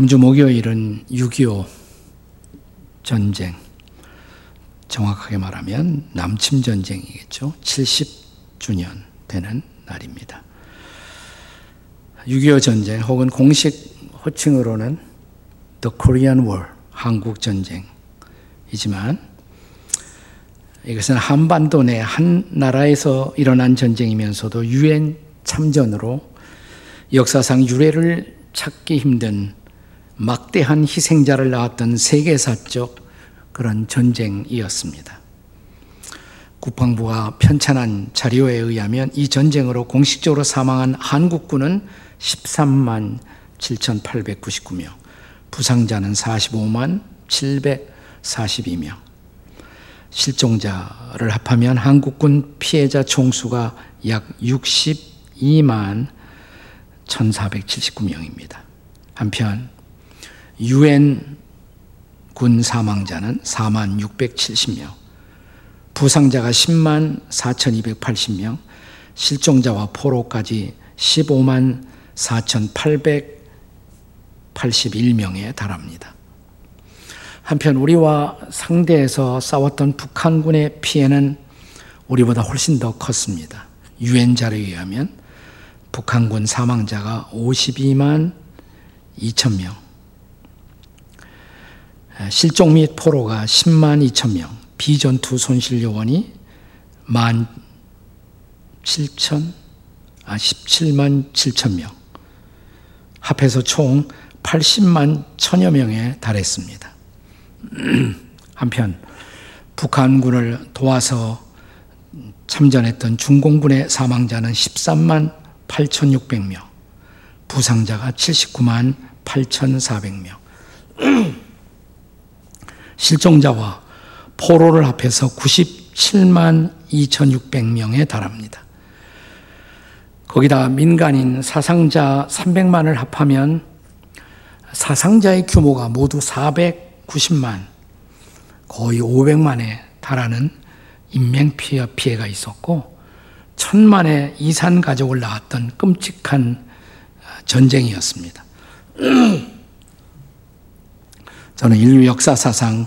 금주 목요일은 6.25 전쟁, 정확하게 말하면 남침 전쟁이겠죠. 70주년 되는 날입니다. 6.25 전쟁 혹은 공식 호칭으로는 The Korean War, 한국 전쟁이지만 이것은 한반도 내 한 나라에서 일어난 전쟁이면서도 유엔 참전으로 역사상 유례를 찾기 힘든 막대한 희생자를 낳았던 세계사적 그런 전쟁이었습니다. 국방부가 편찬한 자료에 의하면 이 전쟁으로 공식적으로 사망한 한국군은 13만 7,899명, 부상자는 45만 742명, 실종자를 합하면 한국군 피해자 총수가 약 62만 1,479명입니다. 한편 유엔 군 사망자는 4만 670명, 부상자가 10만 4,280명, 실종자와 포로까지 15만 4,881명에 달합니다. 한편 우리와 상대에서 싸웠던 북한군의 피해는 우리보다 훨씬 더 컸습니다. 유엔 자료에 의하면 북한군 사망자가 52만 2천 명, 실종 및 포로가 10만 2천 명, 비전투 손실 요원이 17만 7천 명, 합해서 총 80만 천여 명에 달했습니다. 한편 북한군을 도와서 참전했던 중공군의 사망자는 13만 8,600명, 부상자가 79만 8,400명, 실종자와 포로를 합해서 97만 2,600명에 달합니다. 거기다 민간인 사상자 300만을 합하면 사상자의 규모가 모두 490만, 거의 500만에 달하는 인명피해가 있었고 1,000만의 이산 가족을 낳았던 끔찍한 전쟁이었습니다. 저는 인류 역사 사상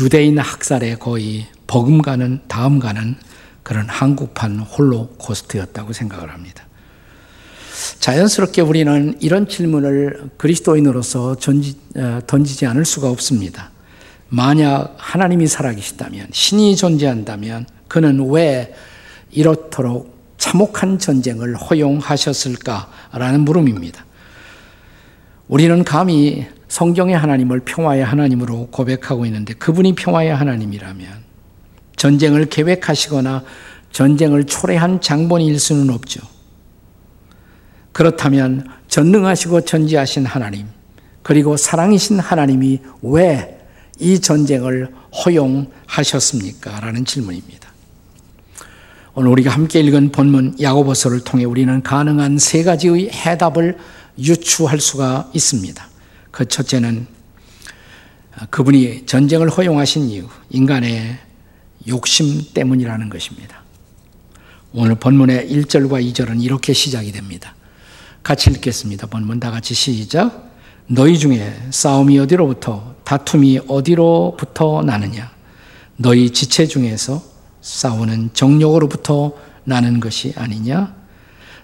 유대인 학살에 거의 버금가는 다음가는 그런 한국판 홀로코스트였다고 생각을 합니다. 자연스럽게 우리는 이런 질문을 그리스도인으로서 던지지 않을 수가 없습니다. 만약 하나님이 살아계시다면, 신이 존재한다면 그는 왜 이렇도록 참혹한 전쟁을 허용하셨을까라는 물음입니다. 우리는 감히 성경의 하나님을 평화의 하나님으로 고백하고 있는데 그분이 평화의 하나님이라면 전쟁을 계획하시거나 전쟁을 초래한 장본일 수는 없죠. 그렇다면 전능하시고 전지하신 하나님, 그리고 사랑이신 하나님이 왜 이 전쟁을 허용하셨습니까? 라는 질문입니다. 오늘 우리가 함께 읽은 본문 야고보서를 통해 우리는 가능한 세 가지의 해답을 유추할 수가 있습니다. 그 첫째는 그분이 전쟁을 허용하신 이유, 인간의 욕심 때문이라는 것입니다. 오늘 본문의 1절과 2절은 이렇게 시작이 됩니다. 같이 읽겠습니다. 본문 다 같이 시작. 너희 중에 싸움이 어디로부터, 다툼이 어디로부터 나느냐? 너희 지체 중에서 싸우는 정욕으로부터 나는 것이 아니냐?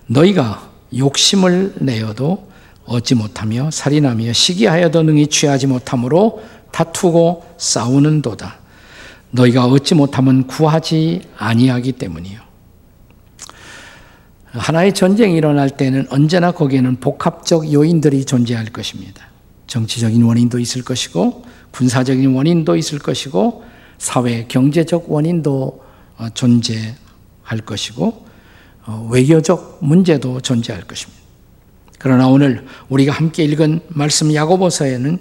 너희가 욕심을 내어도 얻지 못하며 살인하며 시기하여도 능히 취하지 못하므로 다투고 싸우는 도다. 너희가 얻지 못하면 구하지 아니하기 때문이요. 하나의 전쟁이 일어날 때는 언제나 거기에는 복합적 요인들이 존재할 것입니다. 정치적인 원인도 있을 것이고 군사적인 원인도 있을 것이고 사회 경제적 원인도 존재할 것이고 외교적 문제도 존재할 것입니다. 그러나 오늘 우리가 함께 읽은 말씀 야고보서에는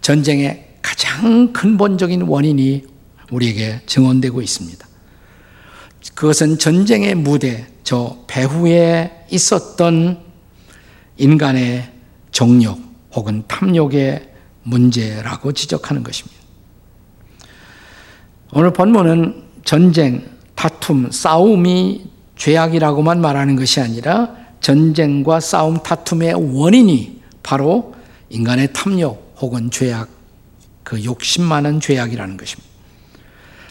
전쟁의 가장 근본적인 원인이 우리에게 증언되고 있습니다. 그것은 전쟁의 무대, 저 배후에 있었던 인간의 정욕 혹은 탐욕의 문제라고 지적하는 것입니다. 오늘 본문은 전쟁, 다툼, 싸움이 죄악이라고만 말하는 것이 아니라 전쟁과 싸움, 다툼의 원인이 바로 인간의 탐욕 혹은 죄악, 그 욕심 많은 죄악이라는 것입니다.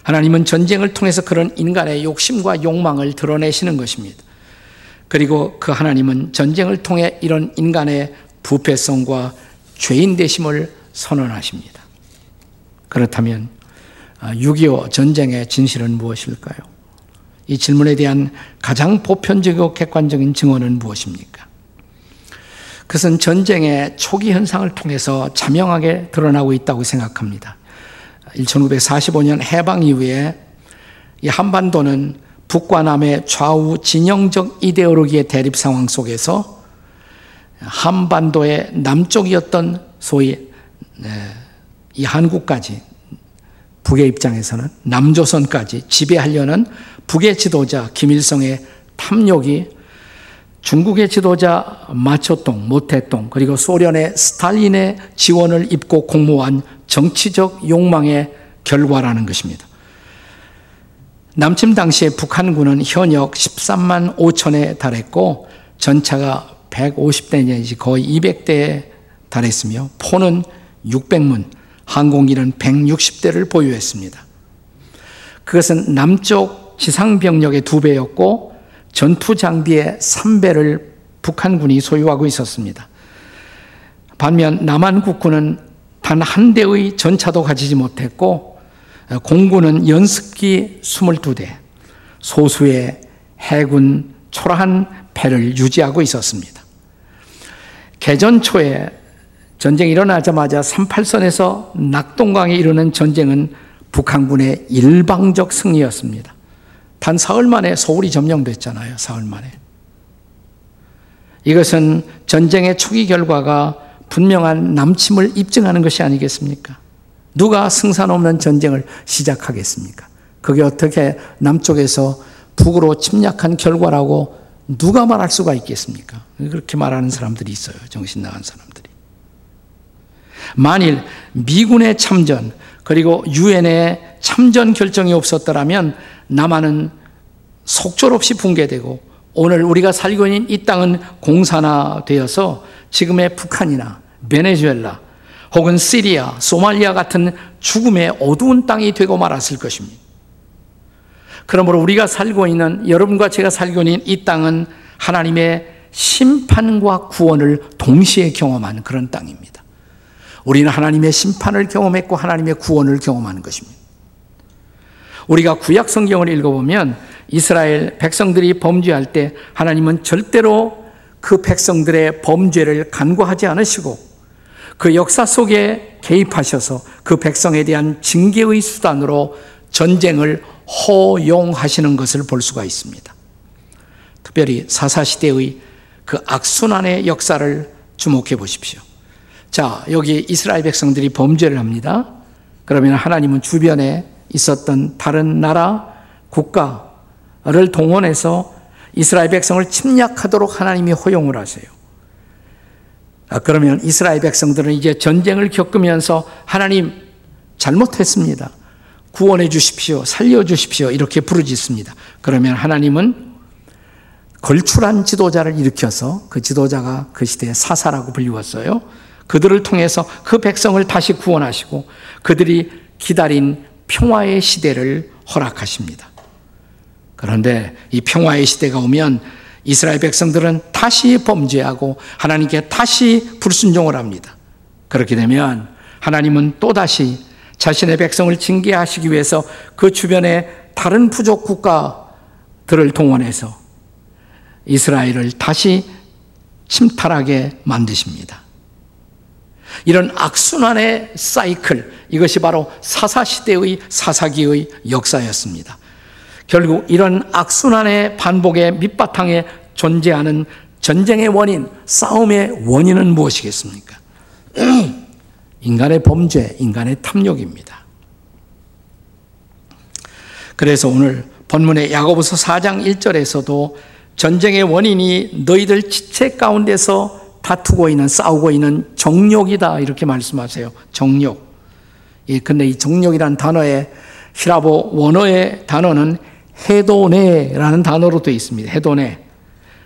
하나님은 전쟁을 통해서 그런 인간의 욕심과 욕망을 드러내시는 것입니다. 그리고 그 하나님은 전쟁을 통해 이런 인간의 부패성과 죄인 되심을 선언하십니다. 그렇다면 6.25 전쟁의 진실은 무엇일까요? 이 질문에 대한 가장 보편적이고 객관적인 증언은 무엇입니까? 그것은 전쟁의 초기 현상을 통해서 자명하게 드러나고 있다고 생각합니다. 1945년 해방 이후에 이 한반도는 북과 남의 좌우 진영적 이데올로기의 대립 상황 속에서 한반도의 남쪽이었던 소위 이 한국까지, 북의 입장에서는 남조선까지 지배하려는 북의 지도자 김일성의 탐욕이 중국의 지도자 마초통, 모태통, 그리고 소련의 스탈린의 지원을 입고 공모한 정치적 욕망의 결과라는 것입니다. 남침 당시에 북한군은 현역 13만 5천에 달했고 전차가 150대 내지 거의 200대에 달했으며 포는 600문, 항공기는 160대를 보유했습니다. 그것은 남쪽 지상병력의 2배였고 전투장비의 3배를 북한군이 소유하고 있었습니다. 반면 남한 국군은 단 한 대의 전차도 가지지 못했고 공군은 연습기 22대, 소수의 해군 초라한 배를 유지하고 있었습니다. 개전 초에 전쟁이 일어나자마자 38선에서 낙동강에 이르는 전쟁은 북한군의 일방적 승리였습니다. 단 사흘 만에 서울이 점령됐잖아요. 사흘 만에. 이것은 전쟁의 초기 결과가 분명한 남침을 입증하는 것이 아니겠습니까? 누가 승산 없는 전쟁을 시작하겠습니까? 그게 어떻게 남쪽에서 북으로 침략한 결과라고 누가 말할 수가 있겠습니까? 그렇게 말하는 사람들이 있어요. 정신 나간 사람들이. 만일 미군의 참전 그리고 유엔의 참전 결정이 없었더라면 남한은 속절없이 붕괴되고 오늘 우리가 살고 있는 이 땅은 공산화되어서 지금의 북한이나 베네수엘라 혹은 시리아, 소말리아 같은 죽음의 어두운 땅이 되고 말았을 것입니다. 그러므로 우리가 살고 있는, 여러분과 제가 살고 있는 이 땅은 하나님의 심판과 구원을 동시에 경험한 그런 땅입니다. 우리는 하나님의 심판을 경험했고 하나님의 구원을 경험하는 것입니다. 우리가 구약 성경을 읽어보면 이스라엘 백성들이 범죄할 때 하나님은 절대로 그 백성들의 범죄를 간과하지 않으시고 그 역사 속에 개입하셔서 그 백성에 대한 징계의 수단으로 전쟁을 허용하시는 것을 볼 수가 있습니다. 특별히 사사시대의 그 악순환의 역사를 주목해 보십시오. 자, 여기 이스라엘 백성들이 범죄를 합니다. 그러면 하나님은 주변에 있었던 다른 나라, 국가를 동원해서 이스라엘 백성을 침략하도록 하나님이 허용을 하세요. 그러면 이스라엘 백성들은 이제 전쟁을 겪으면서 하나님 잘못했습니다. 구원해 주십시오. 살려 주십시오. 이렇게 부르짖습니다. 그러면 하나님은 걸출한 지도자를 일으켜서 그 지도자가 그 시대에 사사라고 불리웠어요. 그들을 통해서 그 백성을 다시 구원하시고 그들이 기다린 평화의 시대를 허락하십니다. 그런데 이 평화의 시대가 오면 이스라엘 백성들은 다시 범죄하고 하나님께 다시 불순종을 합니다. 그렇게 되면 하나님은 또다시 자신의 백성을 징계하시기 위해서 그 주변의 다른 부족 국가들을 동원해서 이스라엘을 다시 침탈하게 만드십니다. 이런 악순환의 사이클, 이것이 바로 사사시대의 사사기의 역사였습니다. 결국 이런 악순환의 반복의 밑바탕에 존재하는 전쟁의 원인, 싸움의 원인은 무엇이겠습니까? 인간의 범죄, 인간의 탐욕입니다. 그래서 오늘 본문의 야고보서 4장 1절에서도 전쟁의 원인이 너희들 지체 가운데서 다투고 있는, 싸우고 있는 정욕이다 이렇게 말씀하세요. 정욕. 근데 이 정욕이란 단어의 히라보 원어의 단어는 헤도네라는 단어로 되어 있습니다. 헤도네.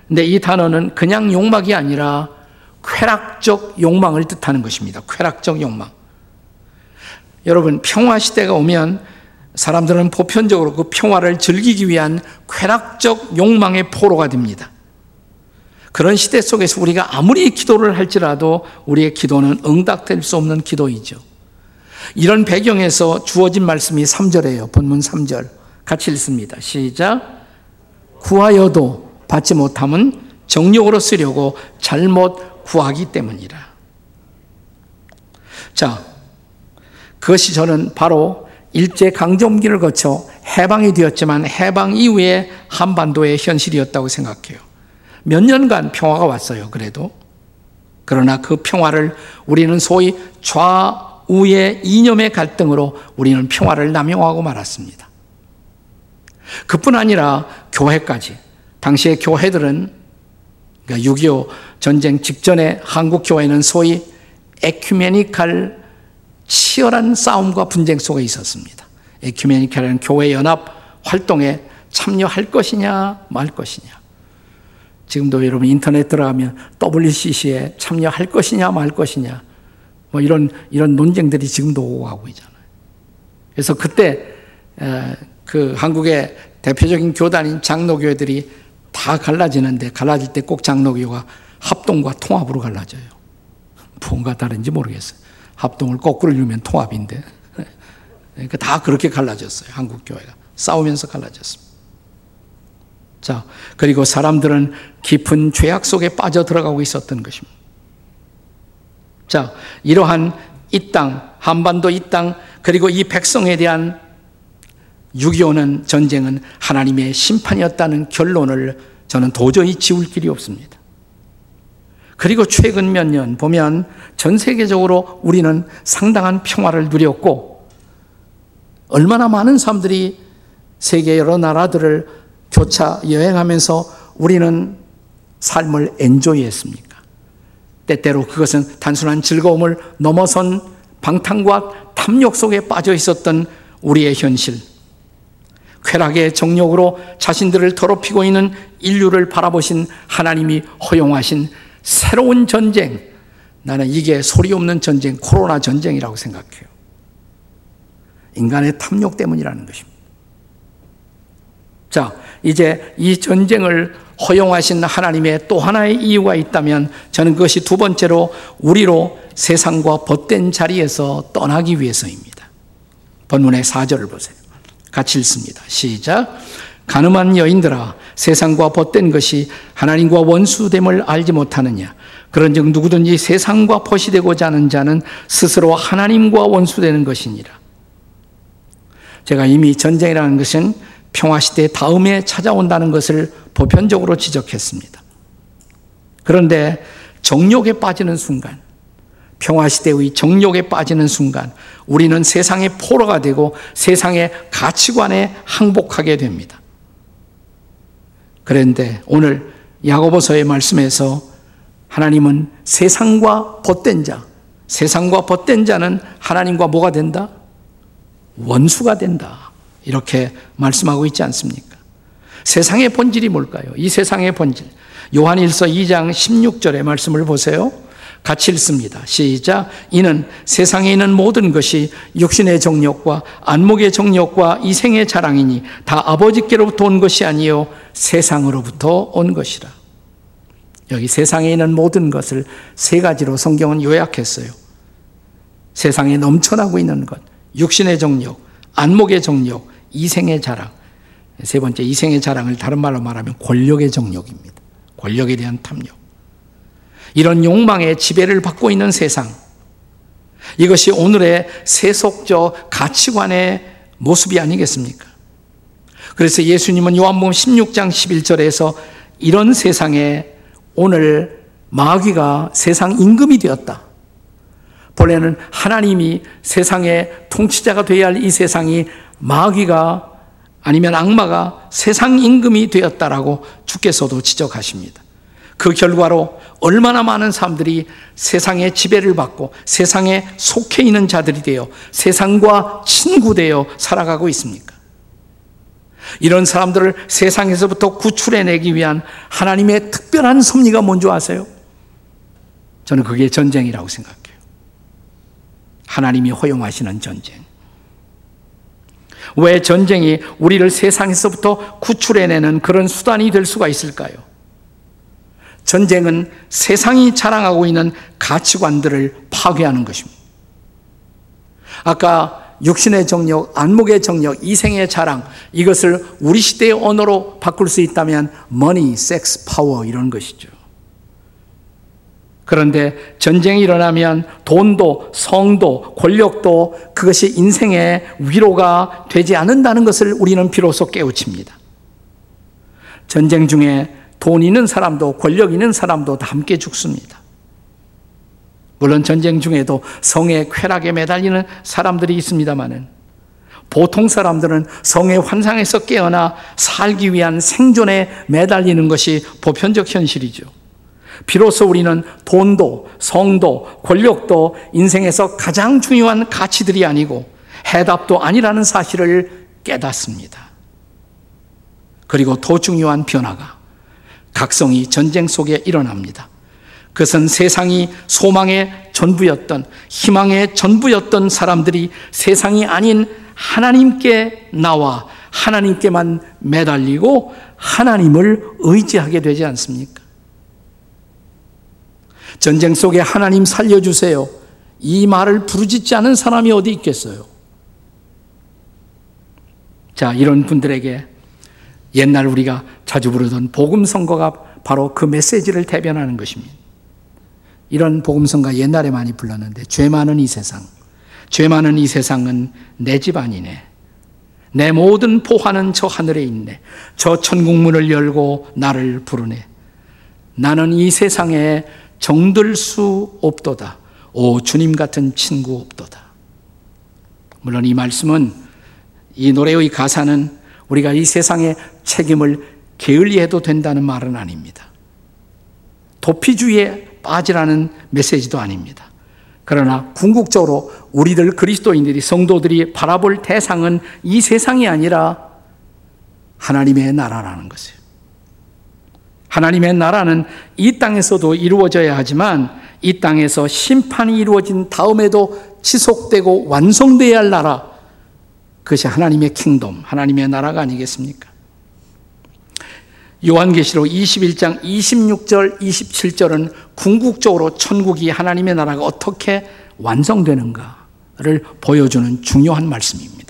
근데 이 단어는 그냥 욕망이 아니라 쾌락적 욕망을 뜻하는 것입니다. 쾌락적 욕망. 여러분, 평화 시대가 오면 사람들은 보편적으로 그 평화를 즐기기 위한 쾌락적 욕망의 포로가 됩니다. 그런 시대 속에서 우리가 아무리 기도를 할지라도 우리의 기도는 응답될 수 없는 기도이죠. 이런 배경에서 주어진 말씀이 3절이에요. 본문 3절 같이 읽습니다. 시작. 구하여도 받지 못함은 정욕으로 쓰려고 잘못 구하기 때문이라. 자, 그것이 저는 바로 일제강점기를 거쳐 해방이 되었지만 해방 이후에 한반도의 현실이었다고 생각해요. 몇 년간 평화가 왔어요, 그래도. 그러나 그 평화를 우리는 소위 좌우의 이념의 갈등으로 우리는 평화를 남용하고 말았습니다. 그뿐 아니라 교회까지. 당시의 교회들은, 그러니까 6.25 전쟁 직전에 한국 교회는 소위 에큐메니칼 치열한 싸움과 분쟁 속에 있었습니다. 에큐메니칼은 교회 연합 활동에 참여할 것이냐 말 것이냐. 지금도 여러분 인터넷 들어가면 WCC에 참여할 것이냐 말 것이냐, 뭐 이런 논쟁들이 지금도 오고 가고 있잖아요. 그래서 그때 그 한국의 대표적인 교단인 장로교회들이 다 갈라지는데, 갈라질 때 꼭 장로교가 합동과 통합으로 갈라져요. 뭔가 다른지 모르겠어요. 합동을 거꾸로 읽으면 통합인데. 그러니까 다 그렇게 갈라졌어요. 한국교회가 싸우면서 갈라졌습니다. 자, 그리고 사람들은 깊은 죄악 속에 빠져 들어가고 있었던 것입니다. 자, 이러한 이 땅, 한반도 이 땅, 그리고 이 백성에 대한 6.25는 전쟁은 하나님의 심판이었다는 결론을 저는 도저히 지울 길이 없습니다. 그리고 최근 몇 년 보면 전 세계적으로 우리는 상당한 평화를 누렸고, 얼마나 많은 사람들이 세계 여러 나라들을 교차 여행하면서 우리는 삶을 엔조이했습니까? 때때로 그것은 단순한 즐거움을 넘어선 방탕과 탐욕 속에 빠져 있었던 우리의 현실, 쾌락의 정욕으로 자신들을 더럽히고 있는 인류를 바라보신 하나님이 허용하신 새로운 전쟁, 나는 이게 소리 없는 전쟁, 코로나 전쟁이라고 생각해요. 인간의 탐욕 때문이라는 것입니다. 자, 이제 이 전쟁을 허용하신 하나님의 또 하나의 이유가 있다면 저는 그것이 두 번째로 우리로 세상과 벗된 자리에서 떠나기 위해서입니다. 본문의 4절을 보세요. 같이 읽습니다. 시작. 가늠한 여인들아, 세상과 벗된 것이 하나님과 원수됨을 알지 못하느냐. 그런즉 누구든지 세상과 벗이 되고자 하는 자는 스스로 하나님과 원수되는 것이니라. 제가 이미 전쟁이라는 것은 평화시대 다음에 찾아온다는 것을 보편적으로 지적했습니다. 그런데 정욕에 빠지는 순간, 평화시대의 정욕에 빠지는 순간 우리는 세상의 포로가 되고 세상의 가치관에 항복하게 됩니다. 그런데 오늘 야고보서의 말씀에서 하나님은 세상과 벗된 자, 세상과 벗된 자는 하나님과 뭐가 된다? 원수가 된다. 이렇게 말씀하고 있지 않습니까? 세상의 본질이 뭘까요? 이 세상의 본질. 요한일서 2장 16절의 말씀을 보세요. 같이 읽습니다. 시작. 이는 세상에 있는 모든 것이 육신의 정욕과 안목의 정욕과 이생의 자랑이니 다 아버지께로부터 온 것이 아니요 세상으로부터 온 것이라. 여기 세상에 있는 모든 것을 세 가지로 성경은 요약했어요. 세상에 넘쳐나고 있는 것, 육신의 정욕, 안목의 정욕, 이생의 자랑. 세 번째, 이생의 자랑을 다른 말로 말하면 권력의 정욕입니다. 권력에 대한 탐욕. 이런 욕망의 지배를 받고 있는 세상, 이것이 오늘의 세속적 가치관의 모습이 아니겠습니까? 그래서 예수님은 요한복음 16장 11절에서 이런 세상에 오늘 마귀가 세상 임금이 되었다. 본래는 하나님이 세상의 통치자가 되어야 할 이 세상이 마귀가 아니면 악마가 세상 임금이 되었다라고 주께서도 지적하십니다. 그 결과로 얼마나 많은 사람들이 세상의 지배를 받고 세상에 속해 있는 자들이 되어 세상과 친구되어 살아가고 있습니까? 이런 사람들을 세상에서부터 구출해내기 위한 하나님의 특별한 섭리가 뭔지 아세요? 저는 그게 전쟁이라고 생각해요. 하나님이 허용하시는 전쟁. 왜 전쟁이 우리를 세상에서부터 구출해내는 그런 수단이 될 수가 있을까요? 전쟁은 세상이 자랑하고 있는 가치관들을 파괴하는 것입니다. 아까 육신의 정력, 안목의 정력, 이생의 자랑, 이것을 우리 시대의 언어로 바꿀 수 있다면 머니, 섹스, 파워 이런 것이죠. 그런데 전쟁이 일어나면 돈도, 성도, 권력도 그것이 인생의 위로가 되지 않는다는 것을 우리는 비로소 깨우칩니다. 전쟁 중에 돈 있는 사람도 권력 있는 사람도 다 함께 죽습니다. 물론 전쟁 중에도 성의 쾌락에 매달리는 사람들이 있습니다마는 보통 사람들은 성의 환상에서 깨어나 살기 위한 생존에 매달리는 것이 보편적 현실이죠. 비로소 우리는 돈도, 성도, 권력도 인생에서 가장 중요한 가치들이 아니고 해답도 아니라는 사실을 깨닫습니다. 그리고 더 중요한 변화가 각성이 전쟁 속에 일어납니다. 그것은 세상이 소망의 전부였던, 희망의 전부였던 사람들이 세상이 아닌 하나님께 나와 하나님께만 매달리고 하나님을 의지하게 되지 않습니까? 전쟁 속에 하나님 살려주세요. 이 말을 부르짖지 않은 사람이 어디 있겠어요? 자, 이런 분들에게 옛날 우리가 자주 부르던 복음성가가 바로 그 메시지를 대변하는 것입니다. 이런 복음성가 옛날에 많이 불렀는데, 죄 많은 이 세상, 죄 많은 이 세상은 내 집 아니네. 내 모든 포화는 저 하늘에 있네. 저 천국문을 열고 나를 부르네. 나는 이 세상에 정들 수 없도다. 오 주님 같은 친구 없도다. 물론 이 말씀은, 이 노래의 가사는 우리가 이 세상의 책임을 게을리해도 된다는 말은 아닙니다. 도피주의에 빠지라는 메시지도 아닙니다. 그러나 궁극적으로 우리들 그리스도인들이, 성도들이 바라볼 대상은 이 세상이 아니라 하나님의 나라라는 것이에요. 하나님의 나라는 이 땅에서도 이루어져야 하지만 이 땅에서 심판이 이루어진 다음에도 지속되고 완성되어야 할 나라, 그것이 하나님의 킹덤, 하나님의 나라가 아니겠습니까? 요한계시록 21장 26절, 27절은 궁극적으로 천국이, 하나님의 나라가 어떻게 완성되는가를 보여주는 중요한 말씀입니다.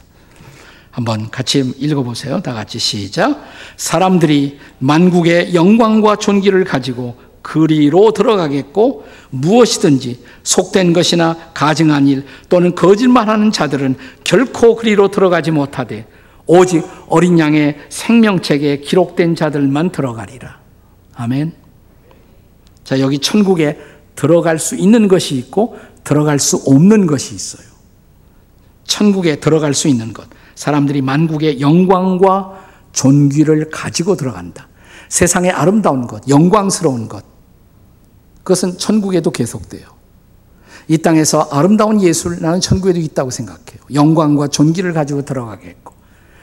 한번 같이 읽어보세요. 다 같이 시작. 사람들이 만국의 영광과 존귀를 가지고 그리로 들어가겠고, 무엇이든지 속된 것이나 가증한 일 또는 거짓말하는 자들은 결코 그리로 들어가지 못하되 오직 어린 양의 생명책에 기록된 자들만 들어가리라. 아멘. 자, 여기 천국에 들어갈 수 있는 것이 있고 들어갈 수 없는 것이 있어요. 천국에 들어갈 수 있는 것, 사람들이 만국의 영광과 존귀를 가지고 들어간다. 세상의 아름다운 것, 영광스러운 것, 그것은 천국에도 계속돼요. 이 땅에서 아름다운 예술, 나는 천국에도 있다고 생각해요. 영광과 존귀를 가지고 들어가겠고.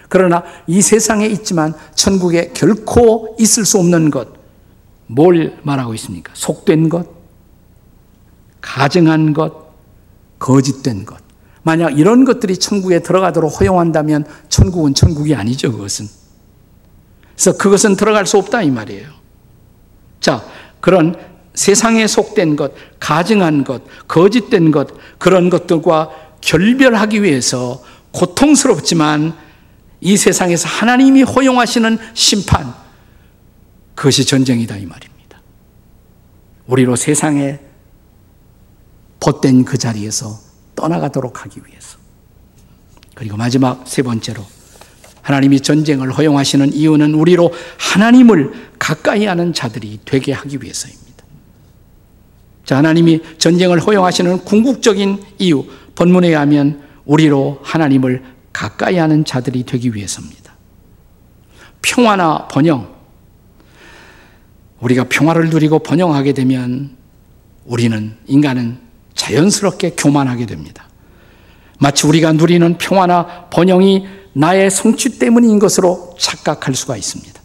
그러나 이 세상에 있지만 천국에 결코 있을 수 없는 것, 뭘 말하고 있습니까? 속된 것, 가증한 것, 거짓된 것. 만약 이런 것들이 천국에 들어가도록 허용한다면 천국은 천국이 아니죠, 그것은. 그래서 그것은 들어갈 수 없다, 이 말이에요. 자, 그런 세상에 속된 것, 가증한 것, 거짓된 것, 그런 것들과 결별하기 위해서 고통스럽지만 이 세상에서 하나님이 허용하시는 심판, 그것이 전쟁이다, 이 말입니다. 우리로 세상에 벗된 그 자리에서 떠나가도록 하기 위해서. 그리고 마지막 세 번째로, 하나님이 전쟁을 허용하시는 이유는 우리로 하나님을 가까이 하는 자들이 되게 하기 위해서입니다. 자, 하나님이 전쟁을 허용하시는 궁극적인 이유, 본문에 의하면 우리로 하나님을 가까이 하는 자들이 되기 위해서입니다. 평화나 번영, 우리가 평화를 누리고 번영하게 되면 우리는, 인간은 자연스럽게 교만하게 됩니다. 마치 우리가 누리는 평화나 번영이 나의 성취 때문인 것으로 착각할 수가 있습니다.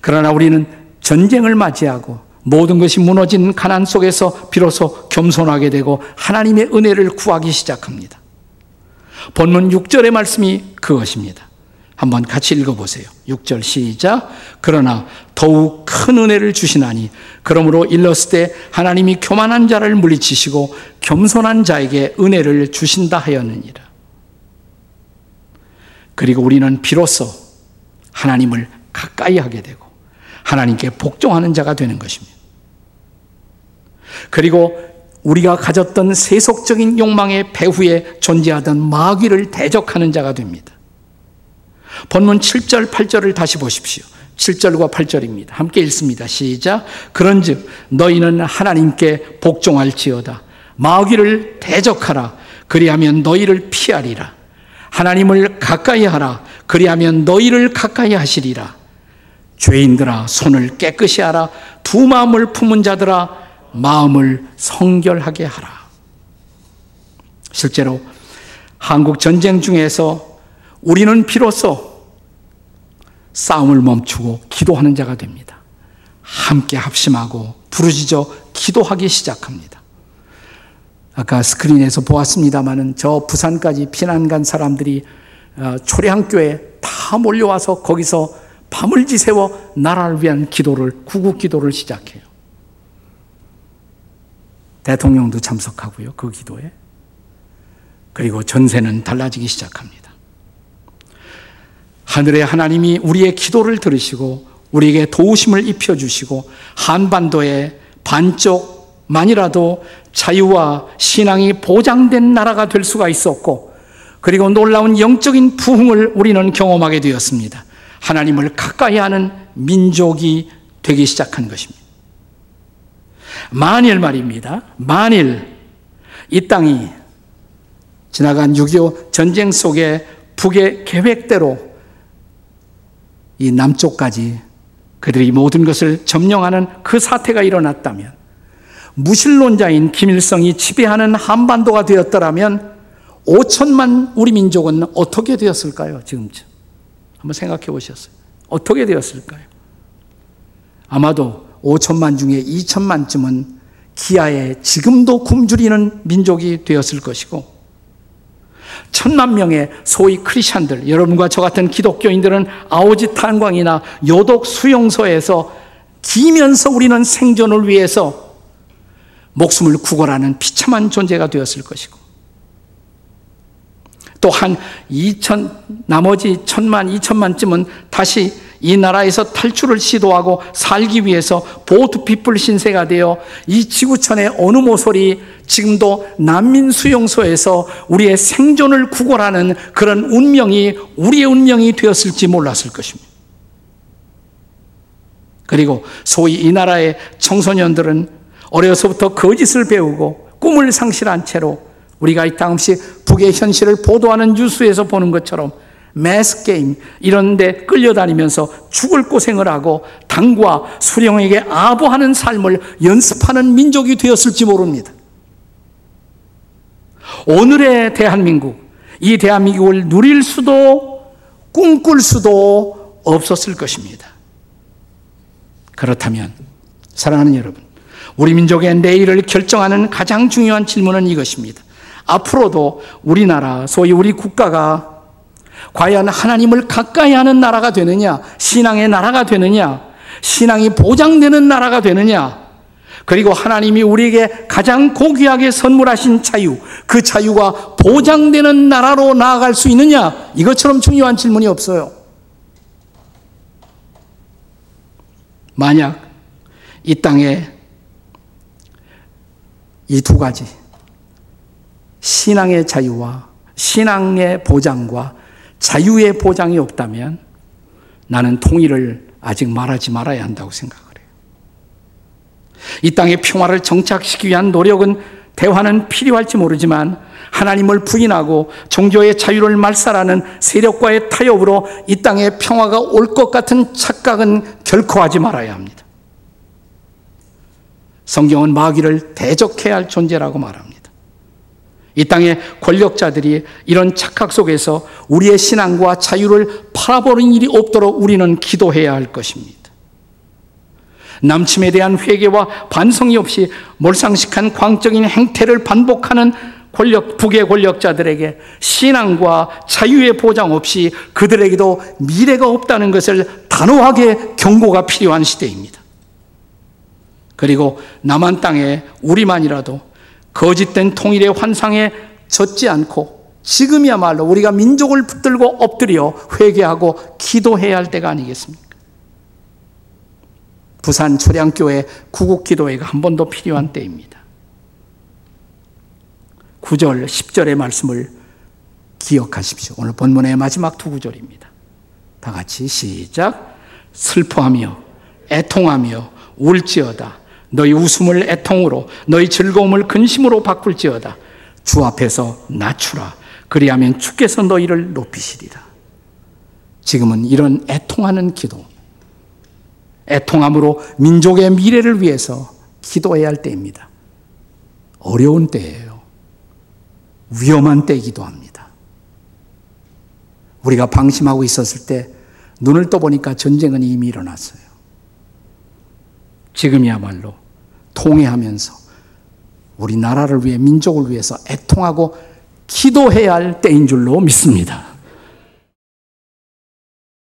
그러나 우리는 전쟁을 맞이하고 모든 것이 무너진 가난 속에서 비로소 겸손하게 되고 하나님의 은혜를 구하기 시작합니다. 본문 6절의 말씀이 그것입니다. 한번 같이 읽어보세요. 6절 시작. 그러나 더욱 큰 은혜를 주시나니 그러므로 일렀을 때 하나님이 교만한 자를 물리치시고 겸손한 자에게 은혜를 주신다 하였느니라. 그리고 우리는 비로소 하나님을 가까이 하게 되고 하나님께 복종하는 자가 되는 것입니다. 그리고 우리가 가졌던 세속적인 욕망의 배후에 존재하던 마귀를 대적하는 자가 됩니다. 본문 7절, 8절을 다시 보십시오. 7절과 8절입니다. 함께 읽습니다. 시작. 그런즉 너희는 하나님께 복종할지어다. 마귀를 대적하라. 그리하면 너희를 피하리라. 하나님을 가까이 하라. 그리하면 너희를 가까이 하시리라. 죄인들아 손을 깨끗이 하라. 두 마음을 품은 자들아 마음을 성결하게 하라. 실제로 한국 전쟁 중에서 우리는 비로소 싸움을 멈추고 기도하는 자가 됩니다. 함께 합심하고 부르짖어 기도하기 시작합니다. 아까 스크린에서 보았습니다마는 저 부산까지 피난 간 사람들이 초량교에 다 몰려와서 거기서 밤을 지새워 나라를 위한 기도를, 구국 기도를 시작해요. 대통령도 참석하고요, 그 기도에. 그리고 전세는 달라지기 시작합니다. 하늘의 하나님이 우리의 기도를 들으시고 우리에게 도우심을 입혀주시고 한반도의 반쪽만이라도 자유와 신앙이 보장된 나라가 될 수가 있었고, 그리고 놀라운 영적인 부흥을 우리는 경험하게 되었습니다. 하나님을 가까이 하는 민족이 되기 시작한 것입니다. 만일 말입니다. 만일 이 땅이 지나간 6.25 전쟁 속에 북의 계획대로 이 남쪽까지 그들이 모든 것을 점령하는 그 사태가 일어났다면, 무신론자인 김일성이 지배하는 한반도가 되었더라면 5천만 우리 민족은 어떻게 되었을까요? 지금쯤 한번 생각해 보셨어요? 어떻게 되었을까요? 아마도 5천만 중에 2천만쯤은 기아에 지금도 굶주리는 민족이 되었을 것이고, 1,000만 명의 소위 크리스천들, 여러분과 저 같은 기독교인들은 아오지 탄광이나 요독 수용소에서 기면서 우리는 생존을 위해서 목숨을 구걸하는 비참한 존재가 되었을 것이고, 또 한 2천, 나머지 1,000만, 2천만쯤은 다시 이 나라에서 탈출을 시도하고 살기 위해서 보트피플 신세가 되어 이 지구촌의 어느 모서리, 지금도 난민 수용소에서 우리의 생존을 구걸하는 그런 운명이 우리의 운명이 되었을지 몰랐을 것입니다. 그리고 소위 이 나라의 청소년들은 어려서부터 거짓을 배우고 꿈을 상실한 채로 우리가 이 당시 북의 현실을 보도하는 뉴스에서 보는 것처럼 매스게임 이런 데 끌려다니면서 죽을 고생을 하고 당과 수령에게 아부하는 삶을 연습하는 민족이 되었을지 모릅니다. 오늘의 대한민국, 이 대한민국을 누릴 수도 꿈꿀 수도 없었을 것입니다. 그렇다면 사랑하는 여러분, 우리 민족의 내일을 결정하는 가장 중요한 질문은 이것입니다. 앞으로도 우리나라, 소위 우리 국가가 과연 하나님을 가까이 하는 나라가 되느냐, 신앙의 나라가 되느냐, 신앙이 보장되는 나라가 되느냐, 그리고 하나님이 우리에게 가장 고귀하게 선물하신 자유, 그 자유가 보장되는 나라로 나아갈 수 있느냐, 이것처럼 중요한 질문이 없어요. 만약 이 땅에 이 두 가지, 신앙의 자유와 신앙의 보장과 자유의 보장이 없다면 나는 통일을 아직 말하지 말아야 한다고 생각을 해요. 이 땅의 평화를 정착시키기 위한 노력은, 대화는 필요할지 모르지만 하나님을 부인하고 종교의 자유를 말살하는 세력과의 타협으로 이 땅에 평화가 올 것 같은 착각은 결코 하지 말아야 합니다. 성경은 마귀를 대적해야 할 존재라고 말합니다. 이 땅의 권력자들이 이런 착각 속에서 우리의 신앙과 자유를 팔아버린 일이 없도록 우리는 기도해야 할 것입니다. 남침에 대한 회개와 반성이 없이 몰상식한 광적인 행태를 반복하는 북의 권력자들에게 신앙과 자유의 보장 없이 그들에게도 미래가 없다는 것을 단호하게 경고가 필요한 시대입니다. 그리고 남한 땅에 우리만이라도 거짓된 통일의 환상에 젖지 않고 지금이야말로 우리가 민족을 붙들고 엎드려 회개하고 기도해야 할 때가 아니겠습니까? 부산 초량교회 구국기도회가 한 번 더 필요한 때입니다. 9절, 10절의 말씀을 기억하십시오. 오늘 본문의 마지막 두 구절입니다. 다 같이 시작. 슬퍼하며 애통하며 울지어다. 너희 웃음을 애통으로 너희 즐거움을 근심으로 바꿀지어다. 주 앞에서 낮추라. 그리하면 주께서 너희를 높이시리라. 지금은 이런 애통하는 기도, 애통함으로 민족의 미래를 위해서 기도해야 할 때입니다. 어려운 때예요. 위험한 때이기도 합니다. 우리가 방심하고 있었을 때 눈을 떠보니까 전쟁은 이미 일어났어요. 지금이야말로 통회하면서 우리나라를 위해, 민족을 위해서 애통하고 기도해야 할 때인 줄로 믿습니다.